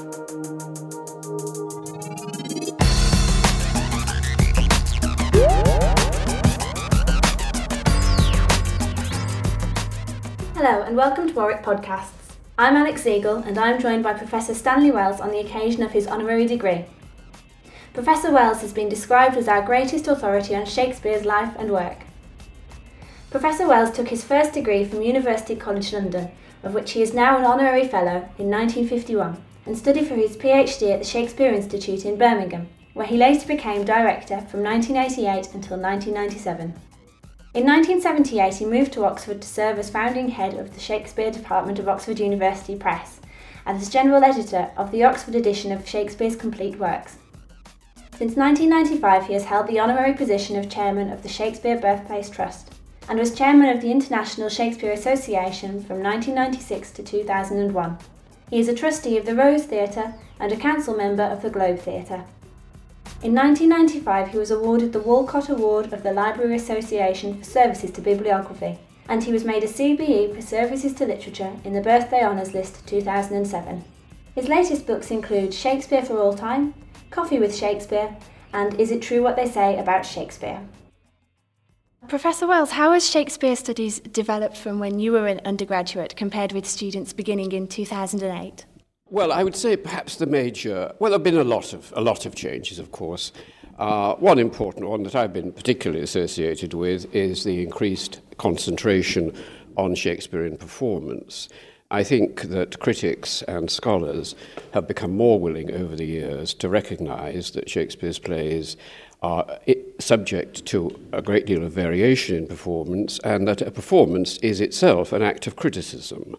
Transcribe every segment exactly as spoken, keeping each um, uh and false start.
Hello and welcome to Warwick Podcasts. I'm Alex Siegel and I'm joined by Professor Stanley Wells on the occasion of his honorary degree. Professor Wells has been described as our greatest authority on Shakespeare's life and work. Professor Wells took his first degree from University College London, of which he is now an honorary fellow, in nineteen fifty-one, and studied for his PhD at the Shakespeare Institute in Birmingham, where he later became director from nineteen eighty-eight until nineteen ninety-seven. In nineteen seventy-eight he moved to Oxford to serve as founding head of the Shakespeare Department of Oxford University Press and as general editor of the Oxford edition of Shakespeare's complete works. Since nineteen ninety-five he has held the honorary position of chairman of the Shakespeare Birthplace Trust, and was chairman of the International Shakespeare Association from nineteen ninety-six to two thousand one. He is a trustee of the Rose Theatre and a council member of the Globe Theatre. In nineteen ninety-five he was awarded the Walcott Award of the Library Association for services to bibliography, and he was made a C B E for services to literature in the Birthday Honours List two thousand seven. His latest books include Shakespeare for All Time, Coffee with Shakespeare, and Is It True What They Say About Shakespeare? Professor Wells, how has Shakespeare studies developed from when you were an undergraduate compared with students beginning in two thousand eight? Well, I would say perhaps the major... Well, there have been a lot of a lot of changes, of course. Uh, one important one that I've been particularly associated with is the increased concentration on Shakespearean performance. I think that critics and scholars have become more willing over the years to recognise that Shakespeare's plays are subject to a great deal of variation in performance, and that a performance is itself an act of criticism.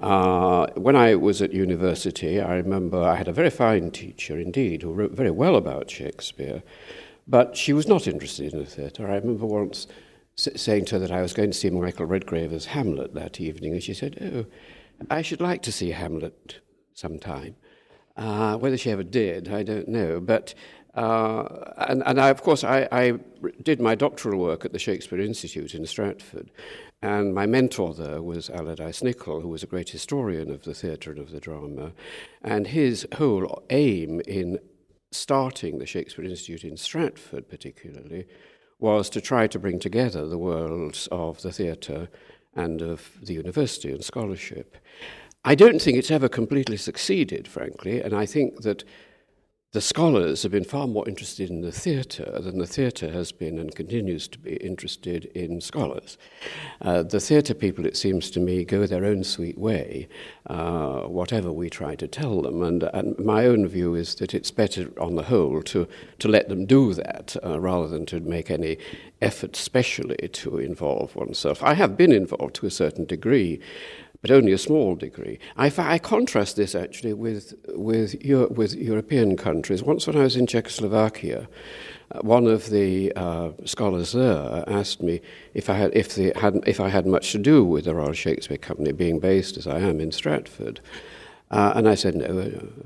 Uh, when I was at university, I remember I had a very fine teacher indeed who wrote very well about Shakespeare, but she was not interested in the theatre. I remember once s- saying to her that I was going to see Michael Redgrave as Hamlet that evening, and she said, "Oh, I should like to see Hamlet sometime." Uh, whether she ever did, I don't know, but... Uh, and, and I, of course, I, I did my doctoral work at the Shakespeare Institute in Stratford, and my mentor there was Allardyce Nicol, who was a great historian of the theatre and of the drama, and his whole aim in starting the Shakespeare Institute in Stratford particularly was to try to bring together the worlds of the theatre and of the university and scholarship. I don't think it's ever completely succeeded, frankly, and I think that the scholars have been far more interested in the theatre than the theatre has been and continues to be interested in scholars. Uh, the theatre people, it seems to me, go their own sweet way, uh, whatever we try to tell them. And, and my own view is that it's better, on the whole, to, to let them do that uh, rather than to make any effort specially to involve oneself. I have been involved to a certain degree, but only a small degree. I, fa- I contrast this actually with with, Euro- with European countries. Once when I was in Czechoslovakia, uh, one of the uh, scholars there asked me if I had if the had if I had much to do with the Royal Shakespeare Company, being based as I am in Stratford, uh, and I said no.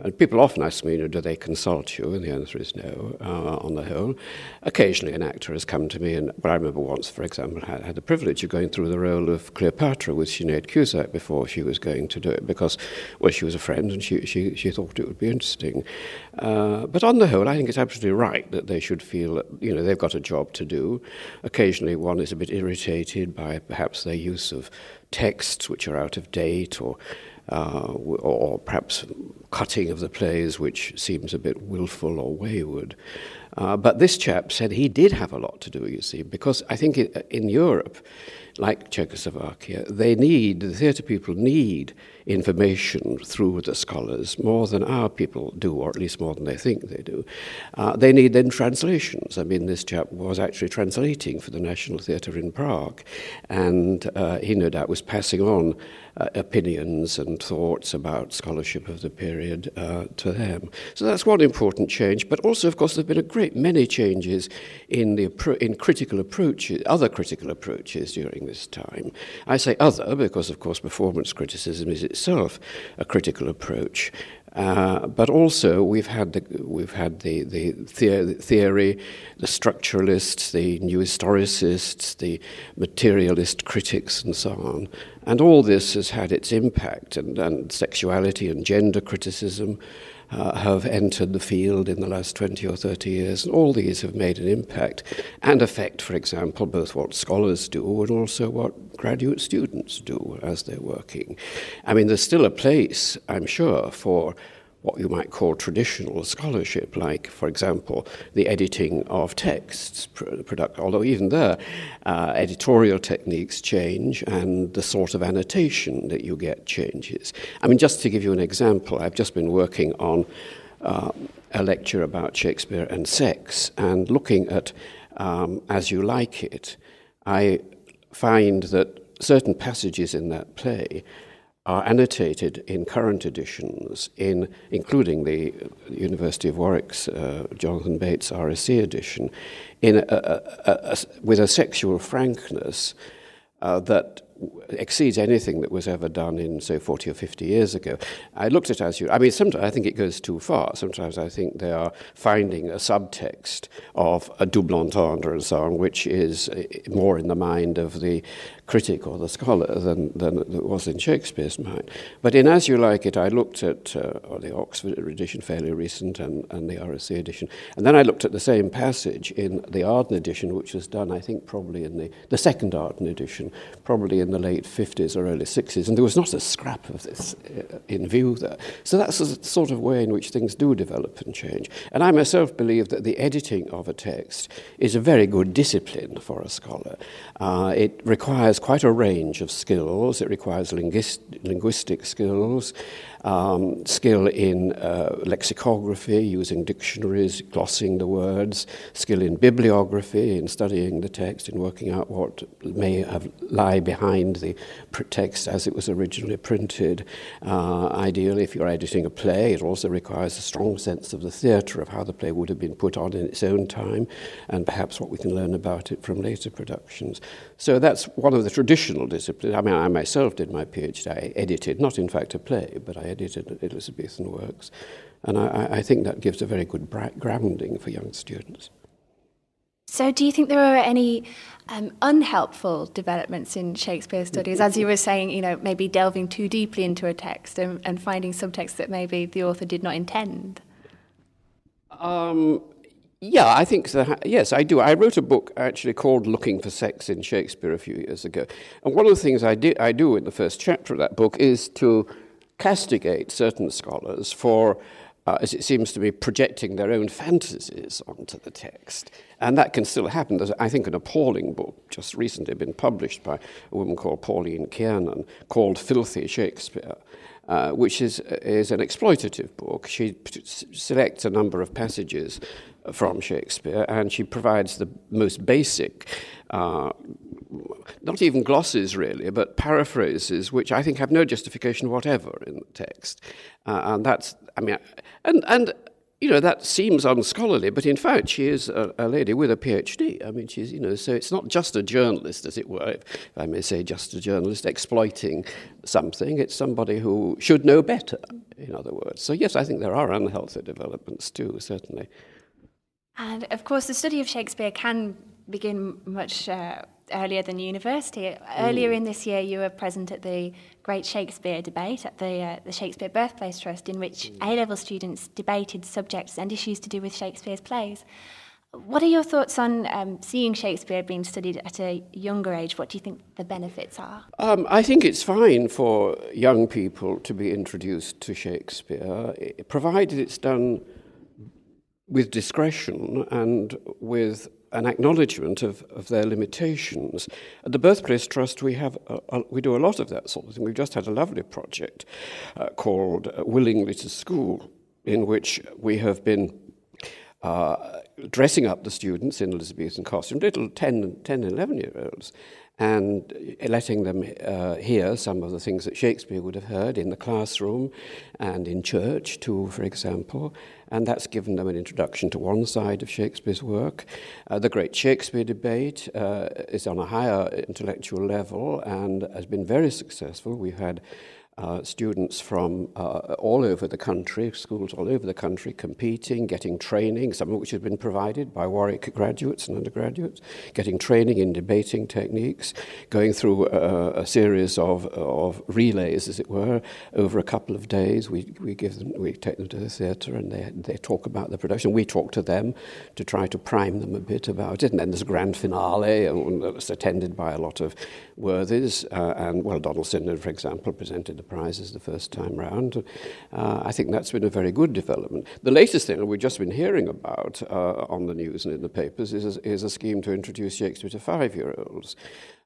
And people often ask me, you know, do they consult you? And the answer is no. Uh, on the whole, occasionally an actor has come to me, and but I remember once, for example, I had the privilege of going through the role of Cleopatra with Sinead Cusack before she was going to do it, because, well, she was a friend and she she, she thought it would be interesting. Uh, but on the whole, I think it's absolutely right that they should feel that, you know, they've got a job to do. Occasionally, one is a bit irritated by perhaps their use of texts which are out of date, or. Uh, or perhaps cutting of the plays, which seems a bit willful or wayward. Uh, but this chap said he did have a lot to do, you see, because I think it, in Europe, like Czechoslovakia, they need, the theatre people need information through the scholars more than our people do, or at least more than they think they do. Uh, they need then translations. I mean, this chap was actually translating for the National Theatre in Prague, and uh, he no doubt was passing on uh, opinions and thoughts about scholarship of the period uh, to them. So that's one important change, but also, of course, there have been a great many changes in the in critical approaches, other critical approaches during this time. I say other because, of course, performance criticism is itself a critical approach. Uh, but also, we've had the we've had the the, the the theory, the structuralists, the new historicists, the materialist critics, and so on. And all this has had its impact, and, and sexuality and gender criticism uh, have entered the field in the last twenty or thirty years. And all these have made an impact and affect, for example, both what scholars do and also what graduate students do as they're working. I mean, there's still a place, I'm sure, for what you might call traditional scholarship, like, for example, the editing of texts, product, although even there, uh, editorial techniques change and the sort of annotation that you get changes. I mean, just to give you an example, I've just been working on uh, a lecture about Shakespeare and sex, and looking at um, As You Like It, I find that certain passages in that play are annotated in current editions, in including the University of Warwick's uh, Jonathan Bates R S C edition, in a, a, a, a, with a sexual frankness uh, that exceeds anything that was ever done in, say, forty or fifty years ago. I looked at as you... I mean, sometimes I think it goes too far. Sometimes I think they are finding a subtext of a double entendre and so on, which is more in the mind of the critic or the scholar than, than it was in Shakespeare's mind. But in As You Like It, I looked at uh, or the Oxford edition, fairly recent, and, and the R S C edition. And then I looked at the same passage in the Arden edition, which was done, I think, probably in the, the second Arden edition, probably in the late fifties or early sixties, and there was not a scrap of this in view there. So that's the sort of way in which things do develop and change. And I myself believe that the editing of a text is a very good discipline for a scholar. Uh, it requires quite a range of skills. It requires linguist, linguistic skills, um, skill in uh, lexicography, using dictionaries, glossing the words, skill in bibliography, in studying the text, in working out what may have lie behind the text as it was originally printed. Uh, ideally, if you're editing a play, it also requires a strong sense of the theatre, of how the play would have been put on in its own time, and perhaps what we can learn about it from later productions. So that's one of the traditional disciplines. I mean, I myself did my PhD. I edited, not in fact a play, but I edited Elizabethan works. And I, I think that gives a very good grounding for young students. So do you think there are any um, unhelpful developments in Shakespeare studies? As you were saying, you know, maybe delving too deeply into a text and, and finding subtext that maybe the author did not intend? Um, yeah, I think, so. Yes, I do. I wrote a book actually called Looking for Sex in Shakespeare a few years ago. And one of the things I, did, I do in the first chapter of that book is to castigate certain scholars for, Uh, as it seems to be, projecting their own fantasies onto the text. And that can still happen. There's, I think, an appalling book just recently been published by a woman called Pauline Kiernan called Filthy Shakespeare, uh, which is, is an exploitative book. She p- selects a number of passages from Shakespeare, and she provides the most basic, uh, not even glosses really, but paraphrases, which I think have no justification whatever in the text. Uh, and that's, I mean, and, and you know, that seems unscholarly, but in fact she is a, a lady with a PhD. I mean, she's, you know, so it's not just a journalist, as it were, if I may say just a journalist, exploiting something. It's somebody who should know better, in other words. So yes, I think there are unhealthy developments too, certainly. And, of course, the study of Shakespeare can begin much uh, earlier than university. Earlier mm. in this year, you were present at the Great Shakespeare Debate at the, uh, the Shakespeare Birthplace Trust, in which mm. A-level students debated subjects and issues to do with Shakespeare's plays. What are your thoughts on um, seeing Shakespeare being studied at a younger age? What do you think the benefits are? Um, I think it's fine for young people to be introduced to Shakespeare, provided it's done with discretion and with an acknowledgement of, of their limitations. At the Birthplace Trust, we have a, a, we do a lot of that sort of thing. We've just had a lovely project uh, called uh, Willingly to School, in which we have been uh, dressing up the students in Elizabethan costume, little ten and eleven-year-olds, and letting them uh, hear some of the things that Shakespeare would have heard in the classroom and in church too, for example. And that's given them an introduction to one side of Shakespeare's work. Uh, the Great Shakespeare Debate uh, is on a higher intellectual level and has been very successful. We've had Uh, students from uh, all over the country, schools all over the country, competing, getting training, some of which had been provided by Warwick graduates and undergraduates, getting training in debating techniques, going through uh, a series of, of relays, as it were, over a couple of days. We we give them, we take them to the theatre and they they talk about the production. We talk to them to try to prime them a bit about it. And then there's a grand finale, and it's attended by a lot of worthies. Uh, and well, Donald Sinden, for example, presented prizes the first time round. Uh, I think that's been a very good development. The latest thing that we've just been hearing about uh, on the news and in the papers is, is a scheme to introduce Shakespeare to five-year-olds.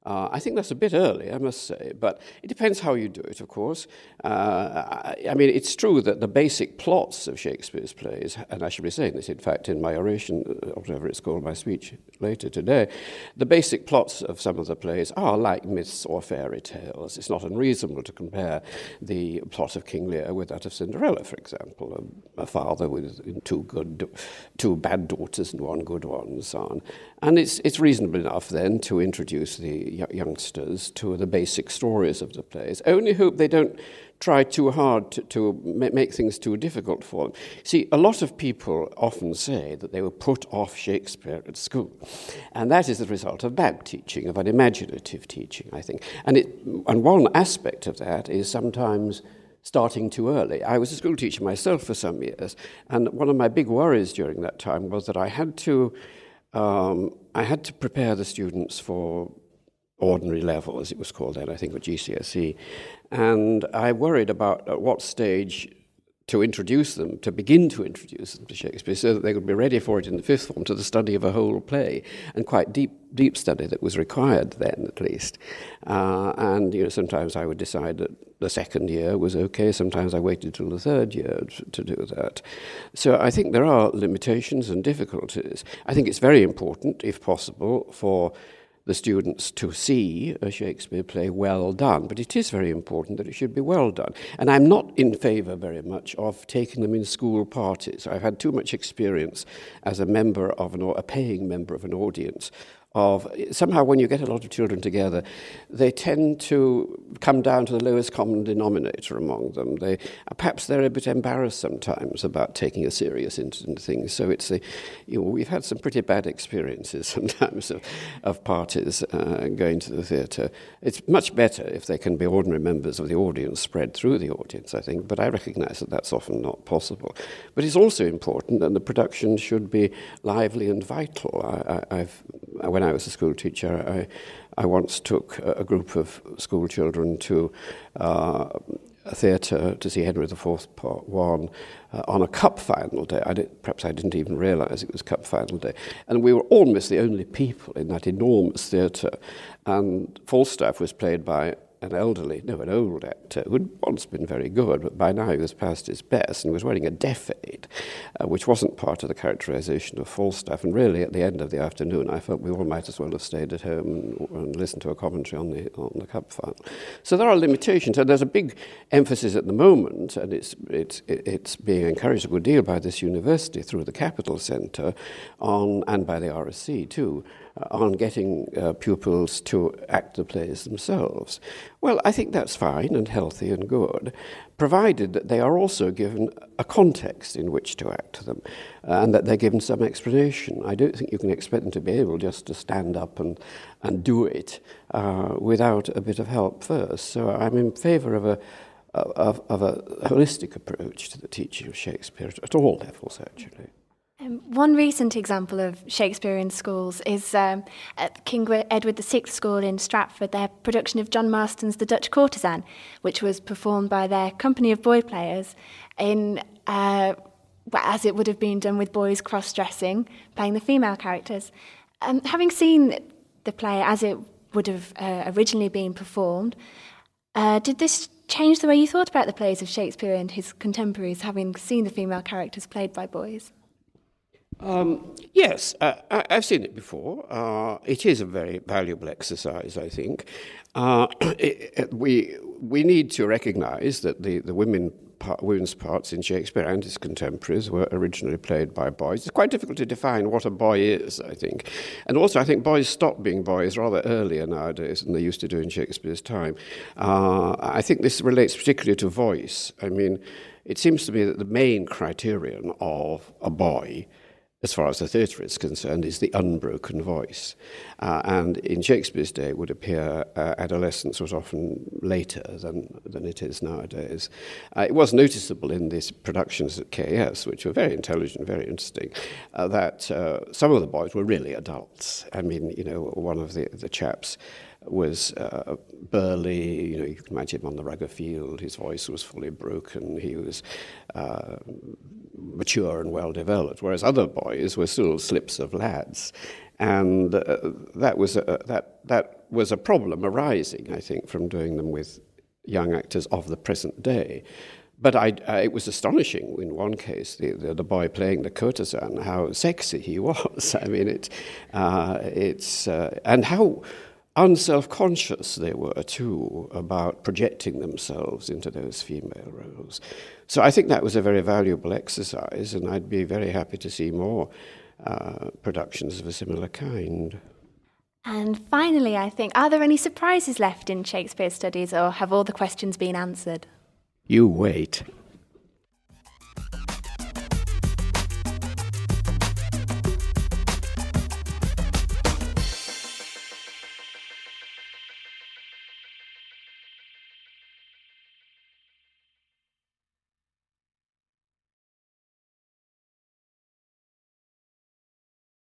Uh, I think that's a bit early, I must say, but it depends how you do it, of course. Uh, I, I mean, it's true that the basic plots of Shakespeare's plays, and I should be saying this, in fact, in my oration, or whatever it's called, my speech later today, the basic plots of some of the plays are like myths or fairy tales. It's not unreasonable to compare the plot of King Lear with that of Cinderella, for example, a, a father with two good, two bad daughters and one good one, and so on. And it's, it's reasonable enough, then, to introduce the youngsters to the basic stories of the plays. I only hope they don't try too hard to, to make things too difficult for them. See, a lot of people often say that they were put off Shakespeare at school, and that is the result of bad teaching, of unimaginative teaching, I think. And it, and one aspect of that is sometimes starting too early. I was a school teacher myself for some years, and one of my big worries during that time was that I had to, um, I had to prepare the students for Ordinary Level, as it was called then, I think, or G C S E. And I worried about at what stage to introduce them, to begin to introduce them to Shakespeare, so that they would be ready for it in the fifth form, to the study of a whole play, and quite deep, deep study that was required then, at least. Uh, and, you know, sometimes I would decide that the second year was okay, sometimes I waited till the third year to do that. So I think there are limitations and difficulties. I think it's very important, if possible, for the students to see a Shakespeare play well done, but it is very important that it should be well done. And I'm not in favour very much of taking them in school parties. I've had too much experience as a member of an, or a paying member of an audience, of somehow when you get a lot of children together, they tend to come down to the lowest common denominator among them. They perhaps they're a bit embarrassed sometimes about taking a serious interest in things. So it's a, you know, we've had some pretty bad experiences sometimes of, of parties uh, going to the theatre. It's much better if they can be ordinary members of the audience spread through the audience, I think. But I recognise that that's often not possible. But it's also important that the production should be lively and vital. I, I, I've when I was a school teacher, I, I once took a group of school children to uh, a theatre to see Henry the Fourth Part One uh, on a cup final day. I did, perhaps I didn't even realise it was cup final day. And we were almost the only people in that enormous theatre. And Falstaff was played by an elderly, no, an old actor who'd once been very good, but by now he was past his best and was wearing a deaf aid, uh, which wasn't part of the characterisation of Falstaff. And really, at the end of the afternoon, I felt we all might as well have stayed at home and, and listened to a commentary on the on the cup final. So there are limitations, and there's a big emphasis at the moment, and it's it's it's being encouraged a good deal by this university through the Capital Centre, on and by the R S C too, on getting uh, pupils to act the plays themselves. Well, I think that's fine and healthy and good, provided that they are also given a context in which to act them, and that they're given some explanation. I don't think you can expect them to be able just to stand up and, and do it uh, without a bit of help first. So I'm in favour of a of, of a holistic approach to the teaching of Shakespeare at all levels, actually. Um, one recent example of Shakespeare in schools is um, at King Edward the Sixth School in Stratford, their production of John Marston's The Dutch Courtesan, which was performed by their company of boy players in, uh, as it would have been done with boys cross-dressing, playing the female characters. Um, having seen the play as it would have uh, originally been performed, uh, did this change the way you thought about the plays of Shakespeare and his contemporaries, having seen the female characters played by boys? Um, yes, uh, I, I've seen it before. Uh, it is a very valuable exercise, I think. Uh, it, it, we we need to recognise that the, the women par- women's parts in Shakespeare and his contemporaries were originally played by boys. It's quite difficult to define what a boy is, I think. And also I think boys stop being boys rather earlier nowadays than they used to do in Shakespeare's time. Uh, I think this relates particularly to voice. I mean, it seems to me that the main criterion of a boy, as far as the theatre is concerned, is the unbroken voice. Uh, and in Shakespeare's day, it would appear uh, adolescence was often later than, than it is nowadays. Uh, it was noticeable in these productions at K A S, which were very intelligent, very interesting, uh, that uh, some of the boys were really adults. I mean, you know, one of the, the chaps was uh, burly, you know, you can imagine him on the rugger field, his voice was fully broken, he was uh, mature and well-developed, whereas other boys were still slips of lads. And uh, that was a, that that was a problem arising, I think, from doing them with young actors of the present day. But I, uh, it was astonishing in one case, the, the, the boy playing the courtesan, how sexy he was. I mean, it, uh, it's... Uh, and how unself-conscious they were, too, about projecting themselves into those female roles. So I think that was a very valuable exercise, and I'd be very happy to see more uh, productions of a similar kind. And finally, I think, are there any surprises left in Shakespeare studies, or have all the questions been answered? You wait.